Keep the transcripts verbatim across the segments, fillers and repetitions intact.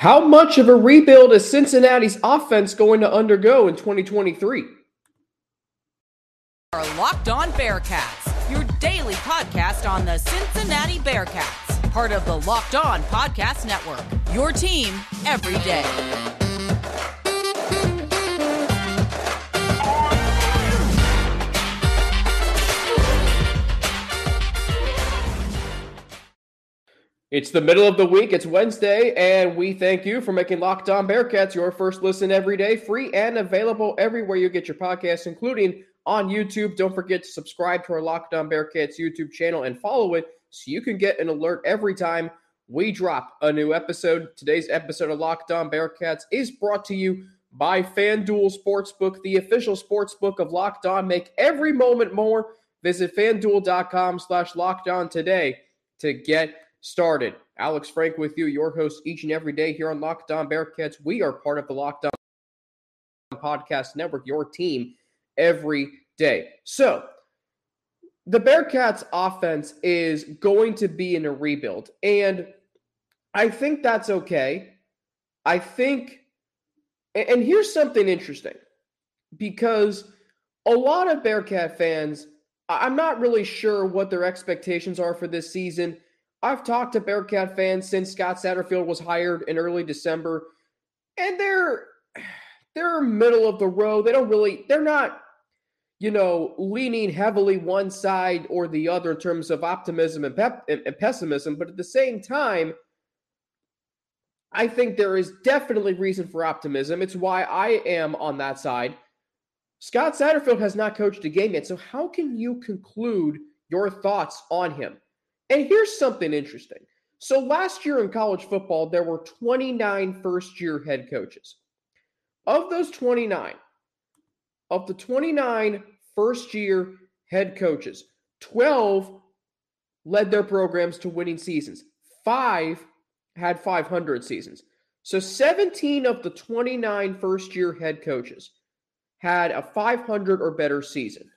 How much of a rebuild is Cincinnati's offense going to undergo in twenty twenty-three? Our Locked On Bearcats, your daily podcast on the Cincinnati Bearcats, part of the Locked On Podcast Network, your team every day. It's the middle of the week, it's Wednesday, and we thank you for making Locked On Bearcats your first listen every day, free and available everywhere you get your podcasts, including on YouTube. Don't forget to subscribe to our Locked On Bearcats YouTube channel and follow it so you can get an alert every time we drop a new episode. Today's episode of Locked On Bearcats is brought to you by FanDuel Sportsbook, the official sportsbook of Locked On. Make every moment more. Visit FanDuel.com slash Locked On today to get started. Alex Frank with you, your host each and every day here on Locked On Bearcats. We are part of the Locked On Podcast Network, your team every day. So the Bearcats offense is going to be in a rebuild, and I think that's okay. I think, and here's something interesting, because a lot of Bearcat fans, I'm not really sure what their expectations are for this season. I've talked to Bearcat fans since Scott Satterfield was hired in early December, and they're they're middle of the road. They don't really, they're not, you know, leaning heavily one side or the other in terms of optimism and, pep, and, and pessimism. But at the same time, I think there is definitely reason for optimism. It's why I am on that side. Scott Satterfield has not coached a game yet, so how can you conclude your thoughts on him? And here's something interesting. So last year in college football, there were twenty-nine first-year head coaches. Of those twenty-nine, of the twenty-nine first-year head coaches, twelve led their programs to winning seasons. Five had five hundred seasons. So seventeen of the twenty-nine first-year head coaches had a five hundred or better season.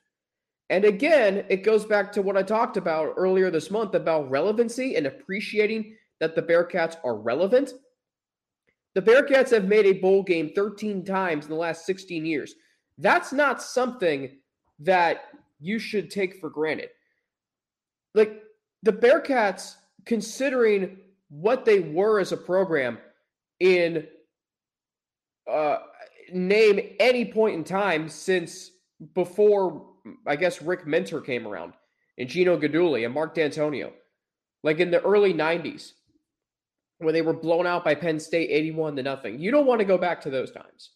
And again, it goes back to what I talked about earlier this month about relevancy and appreciating that the Bearcats are relevant. The Bearcats have made a bowl game thirteen times in the last sixteen years. That's not something that you should take for granted. Like, the Bearcats, considering what they were as a program in uh, name any point in time since before, I guess, Rick Mentor came around and Gino Gadulli and Mark D'Antonio, like in the early nineties, when they were blown out by Penn State eighty-one to nothing. You don't want to go back to those times.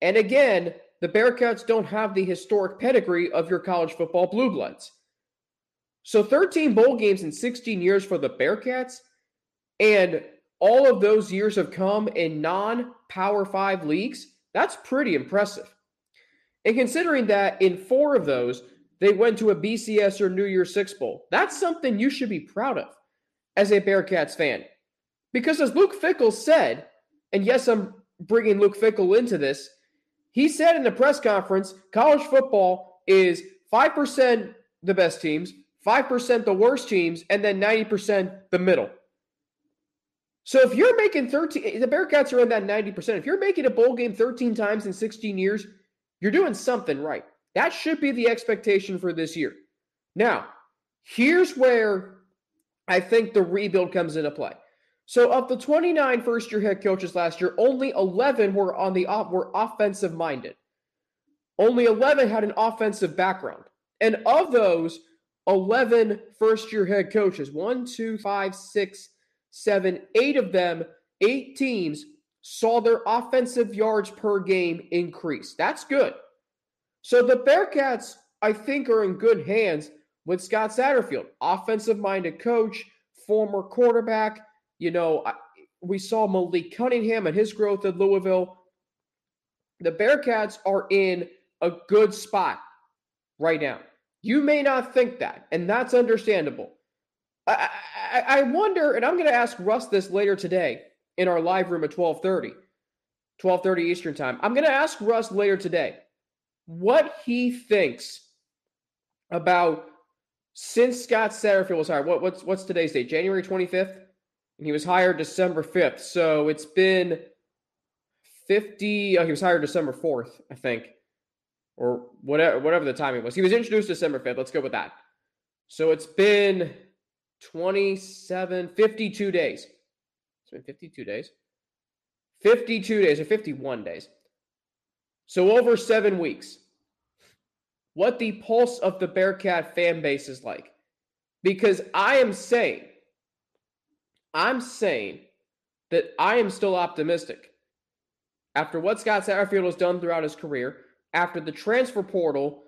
And again, the Bearcats don't have the historic pedigree of your college football blue bloods. So thirteen bowl games in sixteen years for the Bearcats, and all of those years have come in non-Power five leagues. That's pretty impressive. And considering that in four of those, they went to a B C S or New Year's Six Bowl, that's something you should be proud of as a Bearcats fan. Because as Luke Fickell said, and yes, I'm bringing Luke Fickell into this, he said in the press conference, college football is five percent the best teams, five percent the worst teams, and then ninety percent the middle. So if you're making thirteen, the Bearcats are in that ninety percent. If you're making a bowl game thirteen times in sixteen years, you're doing something right. That should be the expectation for this year. Now, here's where I think the rebuild comes into play. So of the twenty-nine first-year head coaches last year, only eleven were on the op- were offensive-minded. Only eleven had an offensive background. And of those eleven first-year head coaches, one, two, five, six, seven, eight of them, eight teams, saw their offensive yards per game increase. That's good. So the Bearcats, I think, are in good hands with Scott Satterfield, offensive-minded coach, former quarterback. You know, we saw Malik Cunningham and his growth at Louisville. The Bearcats are in a good spot right now. You may not think that, and that's understandable. I, I, I wonder, and I'm going to ask Russ this later today, in our live room at twelve thirty Eastern time. I'm going to ask Russ later today what he thinks about since Scott Satterfield was hired. What, what's what's today's date? January twenty-fifth? and he was hired December fifth. So it's been fifty. Oh, he was hired December fourth, I think, or whatever, whatever the timing was. He was introduced December fifth. Let's go with that. So it's been twenty-seven, fifty-two days. It's been fifty-two days. fifty-two days or fifty-one days. So over seven weeks. What the pulse of the Bearcat fan base is like. Because I am saying, I'm saying that I am still optimistic. After what Scott Satterfield has done throughout his career, after the transfer portal,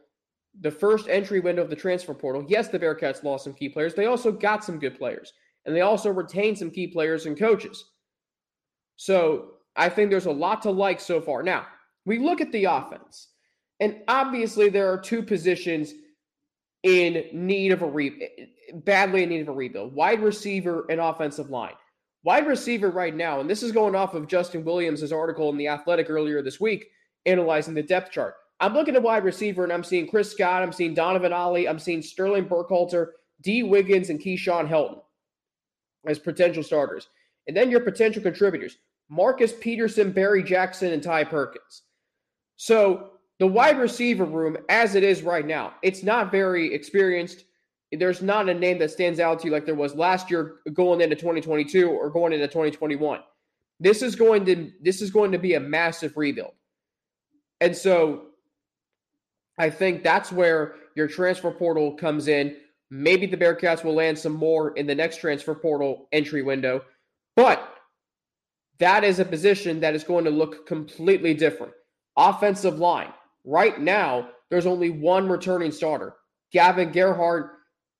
the first entry window of the transfer portal, yes, the Bearcats lost some key players. They also got some good players. And they also retained some key players and coaches. So I think there's a lot to like so far. Now, we look at the offense. And obviously there are two positions in need of a re- badly in need of a rebuild. Wide receiver and offensive line. Wide receiver right now, and this is going off of Justin Williams' article in The Athletic earlier this week, analyzing the depth chart. I'm looking at wide receiver, and I'm seeing Chris Scott, I'm seeing Donovan Ollie, I'm seeing Sterling Burkhalter, D. Wiggins, and Keyshawn Helton as potential starters. And then your potential contributors, Marcus Peterson, Barry Jackson, and Ty Perkins. So the wide receiver room, as it is right now, it's not very experienced. There's not a name that stands out to you like there was last year going into twenty twenty-two or going into twenty twenty-one. This is going to, this is going to be a massive rebuild. And so I think that's where your transfer portal comes in. Maybe the Bearcats will land some more in the next transfer portal entry window. But that is a position that is going to look completely different. Offensive line. Right now, there's only one returning starter, Gavin Gerhardt,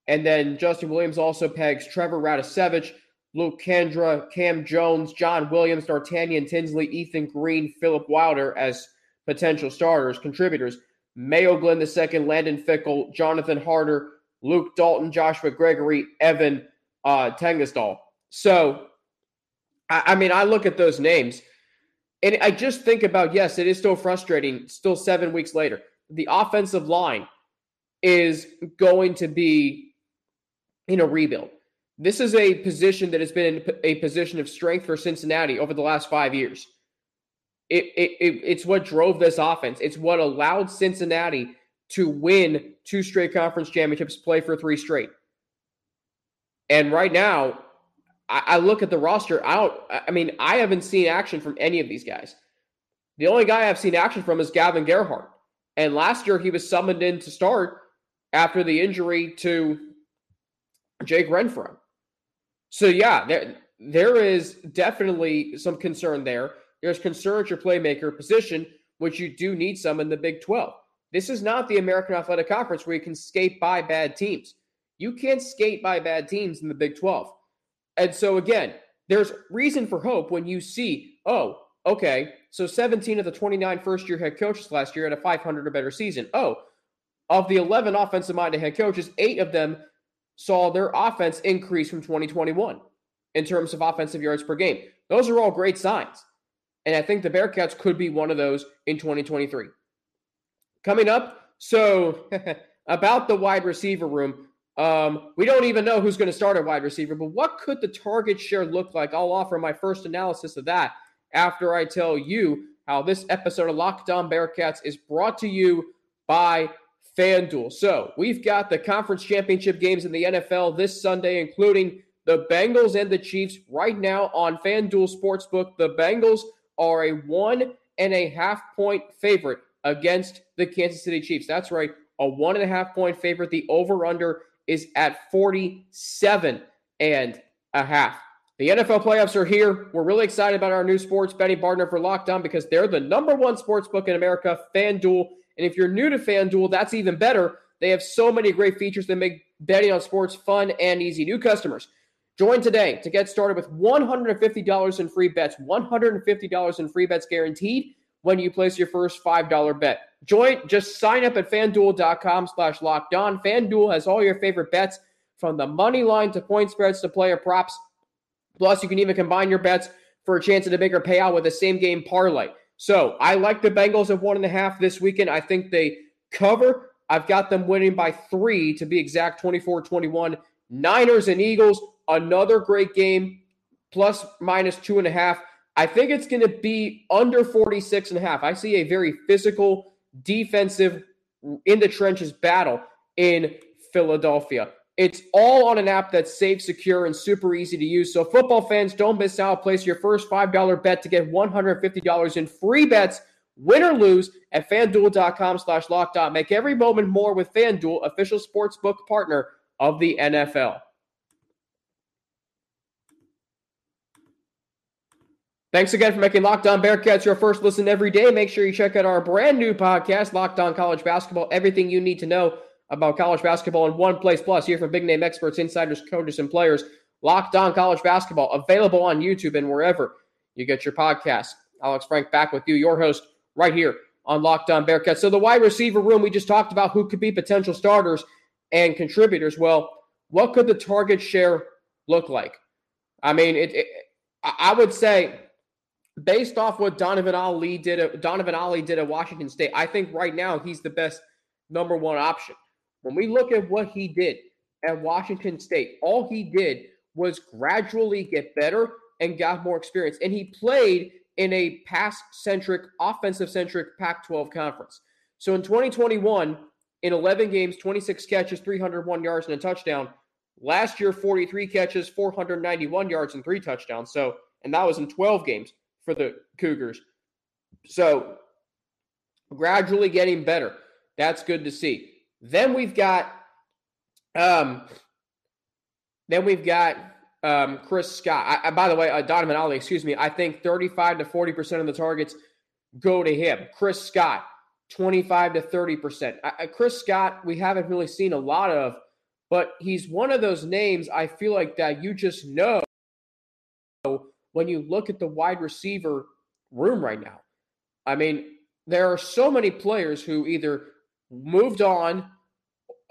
and then Justin Williams also pegs Trevor Radicevich, Luke Kandra, Cam Jones, John Williams, D'Artagnan Tinsley, Ethan Green, Philip Wilder as potential starters, contributors. Mayo Glenn the second, Landon Fickell, Jonathan Harder, Luke Dalton, Joshua Gregory, Evan uh, Tengesdal. So, I, I mean, I look at those names, and I just think about, yes, it is still frustrating, still seven weeks later. The offensive line is going to be in a rebuild. This is a position that has been a position of strength for Cincinnati over the last five years. It, it, it, it's what drove this offense. It's what allowed Cincinnati to win two straight conference championships, play for three straight. And right now, I look at the roster. I don't. I mean, I haven't seen action from any of these guys. The only guy I've seen action from is Gavin Gerhardt. And last year, he was summoned in to start after the injury to Jake Renfro. So, yeah, there, there is definitely some concern there. There's concern at your playmaker position, which you do need some in the Big twelve. This is not the American Athletic Conference where you can skate by bad teams. You can't skate by bad teams in the Big twelve. And so, again, there's reason for hope when you see, oh, okay, so seventeen of the twenty-nine first-year head coaches last year had a five hundred or better season. Oh, of the eleven offensive-minded head coaches, eight of them saw their offense increase from twenty twenty-one in terms of offensive yards per game. Those are all great signs. And I think the Bearcats could be one of those in twenty twenty-three. Coming up, so about the wide receiver room, Um, we don't even know who's going to start at wide receiver, but what could the target share look like? I'll offer my first analysis of that after I tell you how this episode of Locked On Bearcats is brought to you by FanDuel. So we've got the conference championship games in the N F L this Sunday, including the Bengals and the Chiefs right now on FanDuel Sportsbook. The Bengals are a one and a half point favorite against the Kansas City Chiefs. That's right, a one and a half point favorite. The over-under is at forty-seven and a half. The N F L playoffs are here. We're really excited about our new sports betting partner for Locked On because they're the number one sports book in America, FanDuel. And if you're new to FanDuel, that's even better. They have so many great features that make betting on sports fun and easy. New customers, join today to get started with one hundred fifty dollars in free bets. one hundred fifty dollars in free bets guaranteed when you place your first five dollars bet. Join, just sign up at FanDuel.com slash locked on. FanDuel has all your favorite bets from the money line to point spreads to player props. Plus, you can even combine your bets for a chance at a bigger payout with a same-game parlay. So, I like the Bengals at one and a half this weekend. I think they cover. I've got them winning by three, to be exact, twenty-four twenty-one. Niners and Eagles, another great game. plus minus two and a half. I think it's going to be under forty-six and a half. I see a very physical, defensive, in the trenches battle in Philadelphia. It's all on an app that's safe, secure, and super easy to use. So football fans, don't miss out. Place your first five dollars bet to get one hundred fifty dollars in free bets, win or lose, at FanDuel.com slash locked on. Make every moment more with FanDuel, official sportsbook partner of the N F L. Thanks again for making Locked On Bearcats your first listen every day. Make sure you check out our brand new podcast, Locked On College Basketball. Everything you need to know about college basketball in one place. Plus, hear from big-name experts, insiders, coaches, and players. Locked On College Basketball, available on YouTube and wherever you get your podcasts. Alex Frank back with you, your host, right here on Locked On Bearcats. So the wide receiver room, we just talked about who could be potential starters and contributors. Well, what could the target share look like? I mean, it, it, I would say... based off what Donovan Ollie did at, Donovan Ollie did at Washington State, I think right now he's the best number one option. When we look at what he did at Washington State, all he did was gradually get better and got more experience. And he played in a pass-centric, offensive-centric Pac twelve conference. So in twenty twenty-one, in eleven games, twenty-six catches, three hundred one yards, and a touchdown. Last year, forty-three catches, four hundred ninety-one yards, and three touchdowns. So, and that was in twelve games for the Cougars. So gradually getting better. That's good to see. Then we've got um then we've got um Chris Scott. I, I, by the way, uh, Donovan Ollie, excuse me. I think thirty-five to forty percent of the targets go to him. Chris Scott, twenty-five to thirty percent. I, Chris Scott, we haven't really seen a lot of, but he's one of those names I feel like that you just know when you look at the wide receiver room right now. I mean, there are so many players who either moved on,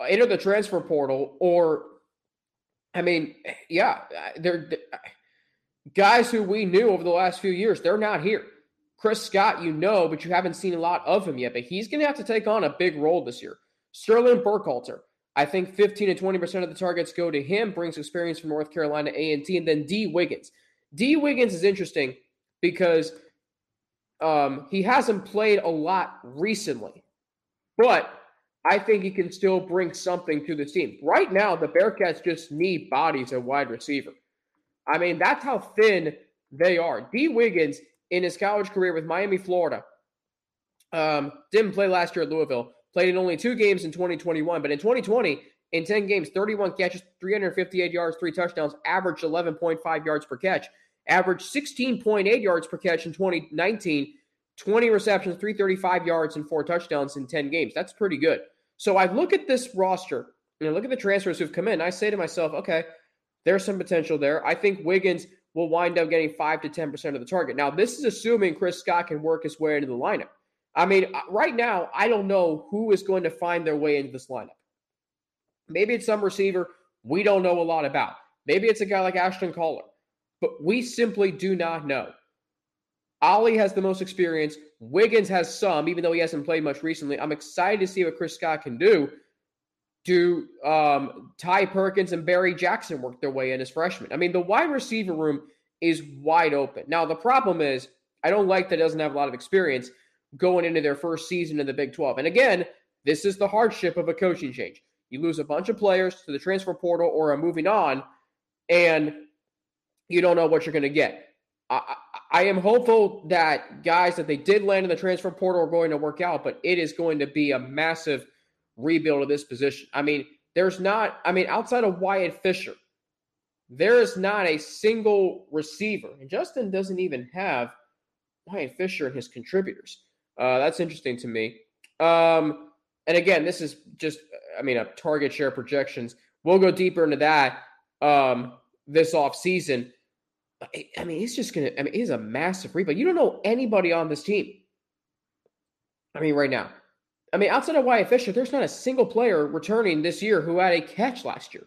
entered the transfer portal, or, I mean, yeah, they're, they're guys who we knew over the last few years, they're not here. Chris Scott, you know, but you haven't seen a lot of him yet, but he's going to have to take on a big role this year. Sterling Burkhalter, I think fifteen to twenty percent of the targets go to him, brings experience from North Carolina A and T, and then D. Wiggins. D. Wiggins is interesting because um, he hasn't played a lot recently, but I think he can still bring something to the team. Right now, the Bearcats just need bodies at wide receiver. I mean, that's how thin they are. D. Wiggins, in his college career with Miami, Florida, um, didn't play last year at Louisville, played in only two games in twenty twenty-one, but in twenty twenty, in ten games, thirty-one catches, three hundred fifty-eight yards, three touchdowns, averaged eleven point five yards per catch, averaged sixteen point eight yards per catch in twenty nineteen, twenty receptions, three hundred thirty-five yards, and four touchdowns in ten games. That's pretty good. So I look at this roster, and I look at the transfers who've come in, and I say to myself, okay, there's some potential there. I think Wiggins will wind up getting five to ten percent of the target. Now, this is assuming Chris Scott can work his way into the lineup. I mean, right now, I don't know who is going to find their way into this lineup. Maybe it's some receiver we don't know a lot about. Maybe it's a guy like Ashton Caller, but we simply do not know. Ollie has the most experience. Wiggins has some, even though he hasn't played much recently. I'm excited to see what Chris Scott can do. Do um, Ty Perkins and Barry Jackson work their way in as freshmen? I mean, the wide receiver room is wide open. Now, the problem is I don't like that doesn't have a lot of experience going into their first season in the Big twelve. And again, this is the hardship of a coaching change. You lose a bunch of players to the transfer portal or are moving on, and you don't know what you're going to get. I, I, I am hopeful that guys that they did land in the transfer portal are going to work out, but it is going to be a massive rebuild of this position. I mean, there's not, I mean, outside of Wyatt Fisher, there is not a single receiver. And Justin doesn't even have Wyatt Fisher and his contributors. Uh, that's interesting to me. Um, and again, this is just, I mean, a target share projections. We'll go deeper into that um, this offseason. I mean, he's just going to, I mean, he's a massive rebuild. You don't know anybody on this team. I mean, right now. I mean, outside of Wyatt Fisher, there's not a single player returning this year who had a catch last year.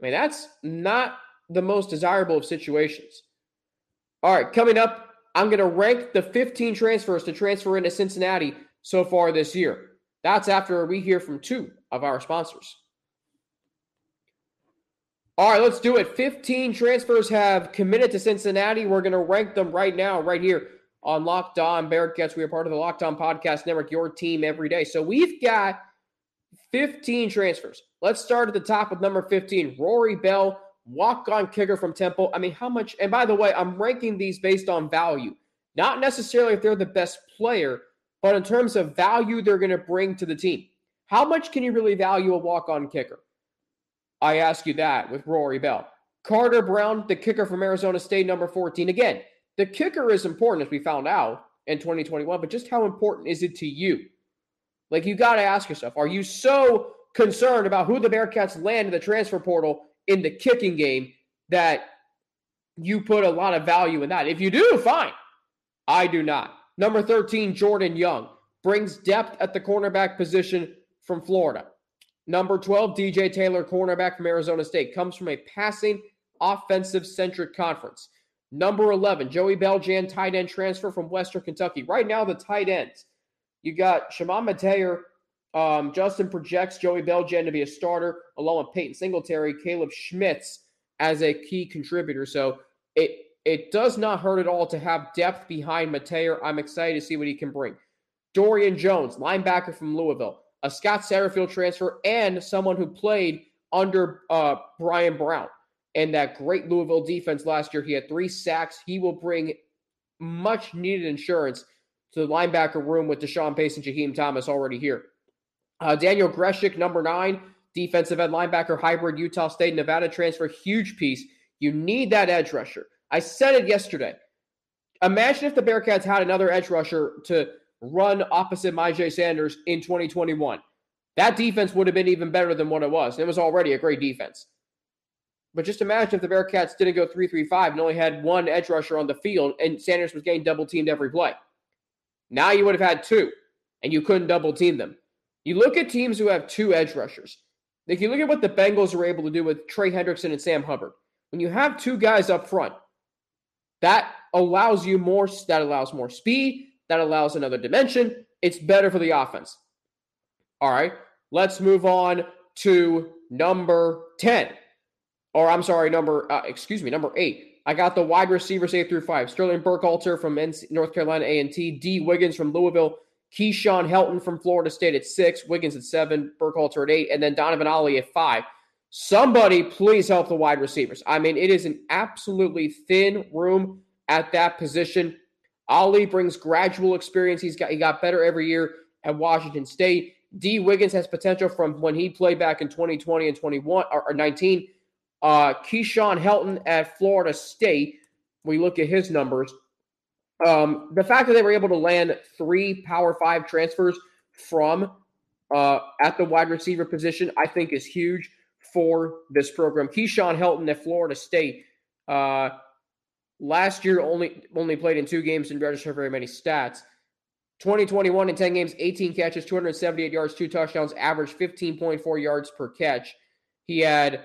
I mean, that's not the most desirable of situations. All right, coming up, I'm going to rank the fifteen transfers to transfer into Cincinnati so far this year. That's after we hear from two of our sponsors. All right, let's do it. fifteen transfers have committed to Cincinnati. We're going to rank them right now, right here on Locked On Bearcats. We are part of the Locked On Podcast Network, your team every day. So we've got fifteen transfers. Let's start at the top with number fifteen, Rory Bell, walk-on kicker from Temple. I mean, how much – and by the way, I'm ranking these based on value. Not necessarily if they're the best player, but in terms of value they're going to bring to the team. How much can you really value a walk-on kicker? I ask you that with Rory Bell. Carter Brown, the kicker from Arizona State, number fourteen. Again, the kicker is important, as we found out in twenty twenty-one, but just how important is it to you? Like, you got to ask yourself, are you so concerned about who the Bearcats land in the transfer portal in the kicking game that you put a lot of value in that? If you do, fine. I do not. Number thirteen, Jordan Young, brings depth at the cornerback position from Florida. Number twelve, D J Taylor, cornerback from Arizona State, comes from a passing, offensive-centric conference. Number eleven, Joey Beljan, tight end transfer from Western Kentucky. Right now, the tight ends. You got Shemon Mateer. Um, Justin projects Joey Beljan to be a starter, along with Peyton Singletary, Caleb Schmitz as a key contributor. So it it does not hurt at all to have depth behind Mateer. I'm excited to see what he can bring. Dorian Jones, linebacker from Louisville, a Scott Satterfield transfer, and someone who played under uh, Brian Brown and that great Louisville defense last year. He had three sacks. He will bring much-needed insurance to the linebacker room with Deshaun Pace and Jaheim Thomas already here. Uh, Daniel Greshik, number nine, defensive end linebacker, hybrid Utah State, Nevada transfer, huge piece. You need that edge rusher. I said it yesterday. Imagine if the Bearcats had another edge rusher to run opposite Myjai Sanders in twenty twenty-one. That defense would have been even better than what it was. It was already a great defense. But just imagine if the Bearcats didn't go three three five and only had one edge rusher on the field and Sanders was getting double-teamed every play. Now you would have had two, and you couldn't double-team them. You look at teams who have two edge rushers. If you look at what the Bengals were able to do with Trey Hendrickson and Sam Hubbard, when you have two guys up front, that allows you more, that allows more speed, that allows another dimension. It's better for the offense. All right, let's move on to number ten. Or I'm sorry, number, uh, excuse me, number eight. I got the wide receivers eight through five. Sterling Burkhalter from North Carolina A and T, D. Wiggins from Louisville, Keyshawn Helton from Florida State at six, Wiggins at seven, Burkhalter at eight, and then Donovan Ollie at five. Somebody please help the wide receivers. I mean, it is an absolutely thin room at that position. Ollie brings gradual experience. He's got, he got better every year at Washington State. D. Wiggins has potential from when he played back in twenty twenty and twenty-one or, or nineteen. Uh, Keyshawn Helton at Florida State, we look at his numbers. Um, the fact that they were able to land three Power Five transfers from uh, at the wide receiver position, I think is huge for this program. Keyshawn Helton at Florida State uh, last year only only played in two games, didn't register very many stats. twenty twenty-one in ten games, eighteen catches, two hundred seventy-eight yards, two touchdowns, averaged fifteen point four yards per catch. He had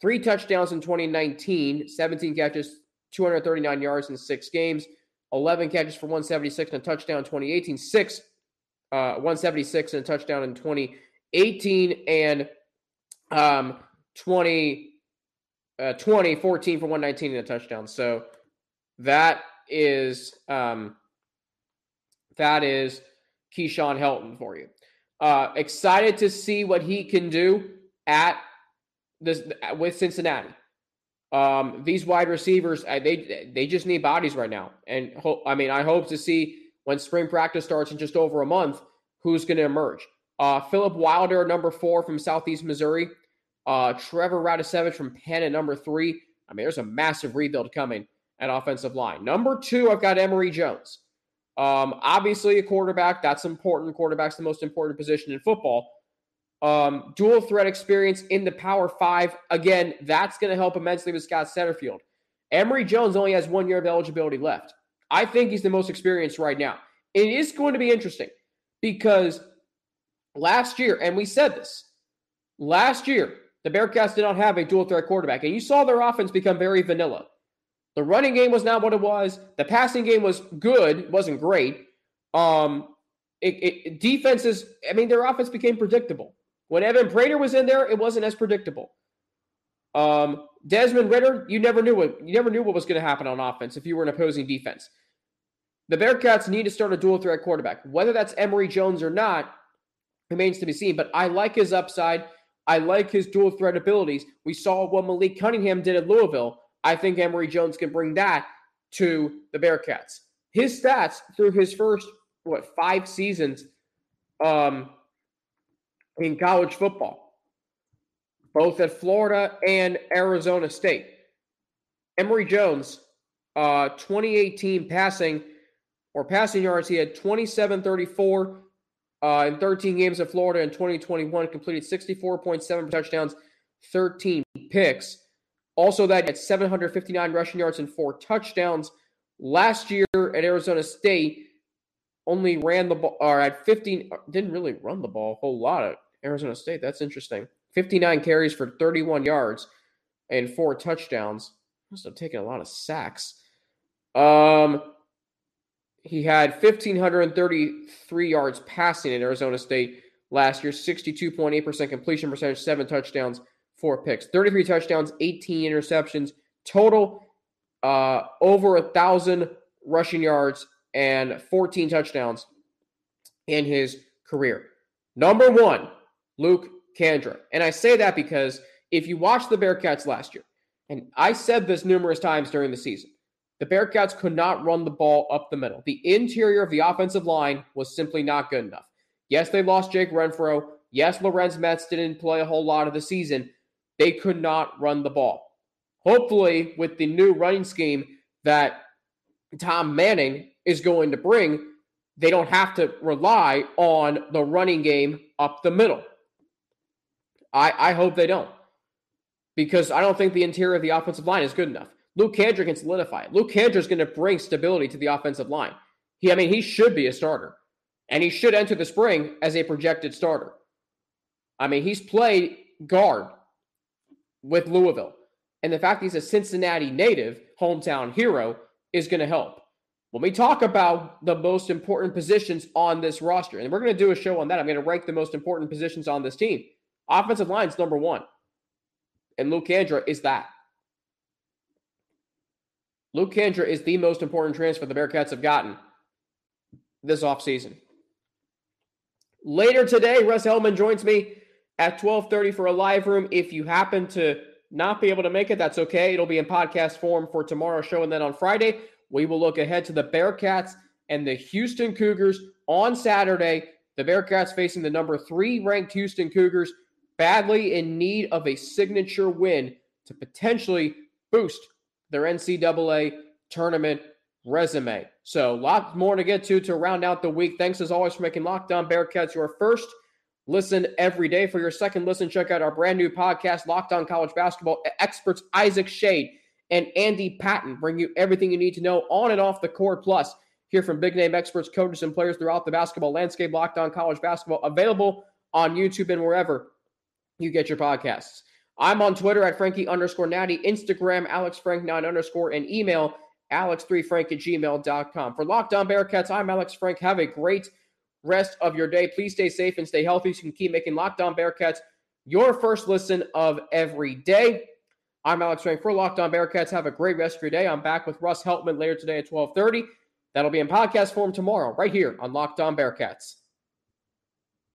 three touchdowns in twenty nineteen, seventeen catches, two hundred thirty-nine yards in six games, eleven catches for one hundred seventy-six and a touchdown in twenty eighteen, six, uh, one hundred seventy-six and a touchdown in twenty eighteen, and um, twenty, uh, twenty, fourteen for one hundred nineteen and a touchdown. So that is um, that is Keyshawn Helton for you. Uh, excited to see what he can do at this with Cincinnati. Um, these wide receivers, they they just need bodies right now. And ho- I mean, I hope to see when spring practice starts in just over a month, who's going to emerge. Uh, Philip Wilder, number four from Southeast Missouri. Uh, Trevor Radicevich from Penn at number three. I mean, there's a massive rebuild coming at offensive line. Number two, I've got Emory Jones. Um, obviously a quarterback. That's important. Quarterback's the most important position in football. Um, dual threat experience in the Power Five. Again, that's going to help immensely with Scott Satterfield. Emory Jones only has one year of eligibility left. I think he's the most experienced right now. It is going to be interesting because last year, and we said this, last year, the Bearcats did not have a dual threat quarterback, and you saw their offense become very vanilla. The running game was not what it was. The passing game was good, wasn't great. Um, it, it, defenses, I mean, their offense became predictable. When Evan Prater was in there, it wasn't as predictable. Um, Desmond Ritter, you never knew what you never knew what was going to happen on offense if you were an opposing defense. The Bearcats need to start a dual threat quarterback. Whether that's Emory Jones or not remains to be seen, but I like his upside. I like his dual threat abilities. We saw what Malik Cunningham did at Louisville. I think Emory Jones can bring that to the Bearcats. His stats through his first, what, five seasons um, in college football, both at Florida and Arizona State. Emory Jones, uh, twenty eighteen passing or passing yards, he had twenty-seven thirty-four uh, in thirteen games at Florida in twenty twenty-one, completed sixty-four point seven touchdowns, thirteen picks. Also, that at seven fifty-nine rushing yards and four touchdowns. Last year at Arizona State, only ran the ball, or at fifteen, didn't really run the ball a whole lot at Arizona State. That's interesting. fifty-nine carries for thirty-one yards and four touchdowns. Must have taken a lot of sacks. Um, he had one thousand five hundred thirty-three yards passing at Arizona State last year, sixty-two point eight percent completion percentage, seven touchdowns, four picks, thirty-three touchdowns, eighteen interceptions total, uh, over a thousand rushing yards and fourteen touchdowns in his career. Number one, Luke Kandra. And I say that because if you watch the Bearcats last year, and I said this numerous times during the season, the Bearcats could not run the ball up the middle. The interior of the offensive line was simply not good enough. Yes, they lost Jake Renfro. Yes, Lorenz Metz didn't play a whole lot of the season. They could not run the ball. Hopefully, with the new running scheme that Tom Manning is going to bring, they don't have to rely on the running game up the middle. I, I hope they don't, because I don't think the interior of the offensive line is good enough. Luke Kandra can solidify it. Luke Kandra is going to bring stability to the offensive line. He, I mean, he should be a starter, and he should enter the spring as a projected starter. I mean, he's played guard with Louisville, and the fact he's a Cincinnati native, hometown hero, is going to help. When we talk about the most important positions on this roster, and we're going to do a show on that, I'm going to rank the most important positions on this team. Offensive line's number one, and Luke Kandra is that. Luke Kandra is the most important transfer the Bearcats have gotten this offseason. Later today, Russ Heltman joins me at twelve thirty for a live room. If you happen to not be able to make it, that's okay. It'll be in podcast form for tomorrow's show, and then on Friday, we will look ahead to the Bearcats and the Houston Cougars on Saturday. The Bearcats facing the number three ranked Houston Cougars, badly in need of a signature win to potentially boost their N C double A tournament resume. So, lots more to get to to round out the week. Thanks as always for making Locked On Bearcats your first listen every day. For your second listen, check out our brand new podcast, Locked On College Basketball. Experts Isaac Shade and Andy Patton bring you everything you need to know on and off the court. Plus, hear from big-name experts, coaches, and players throughout the basketball landscape. Locked On College Basketball, available on YouTube and wherever you get your podcasts. I'm on Twitter at Frankie underscore Natty, Instagram, Alex Frank nine underscore, and email alex three frank at gmail dot com. For Locked On Bearcats, I'm Alex Frank. Have a great rest of your day. Please stay safe and stay healthy so you can keep making Locked On Bearcats your first listen of every day. I'm Alex Frank for Locked On Bearcats. Have a great rest of your day. I'm back with Russ Heltman later today at twelve thirty. That'll be in podcast form tomorrow right here on Locked On Bearcats.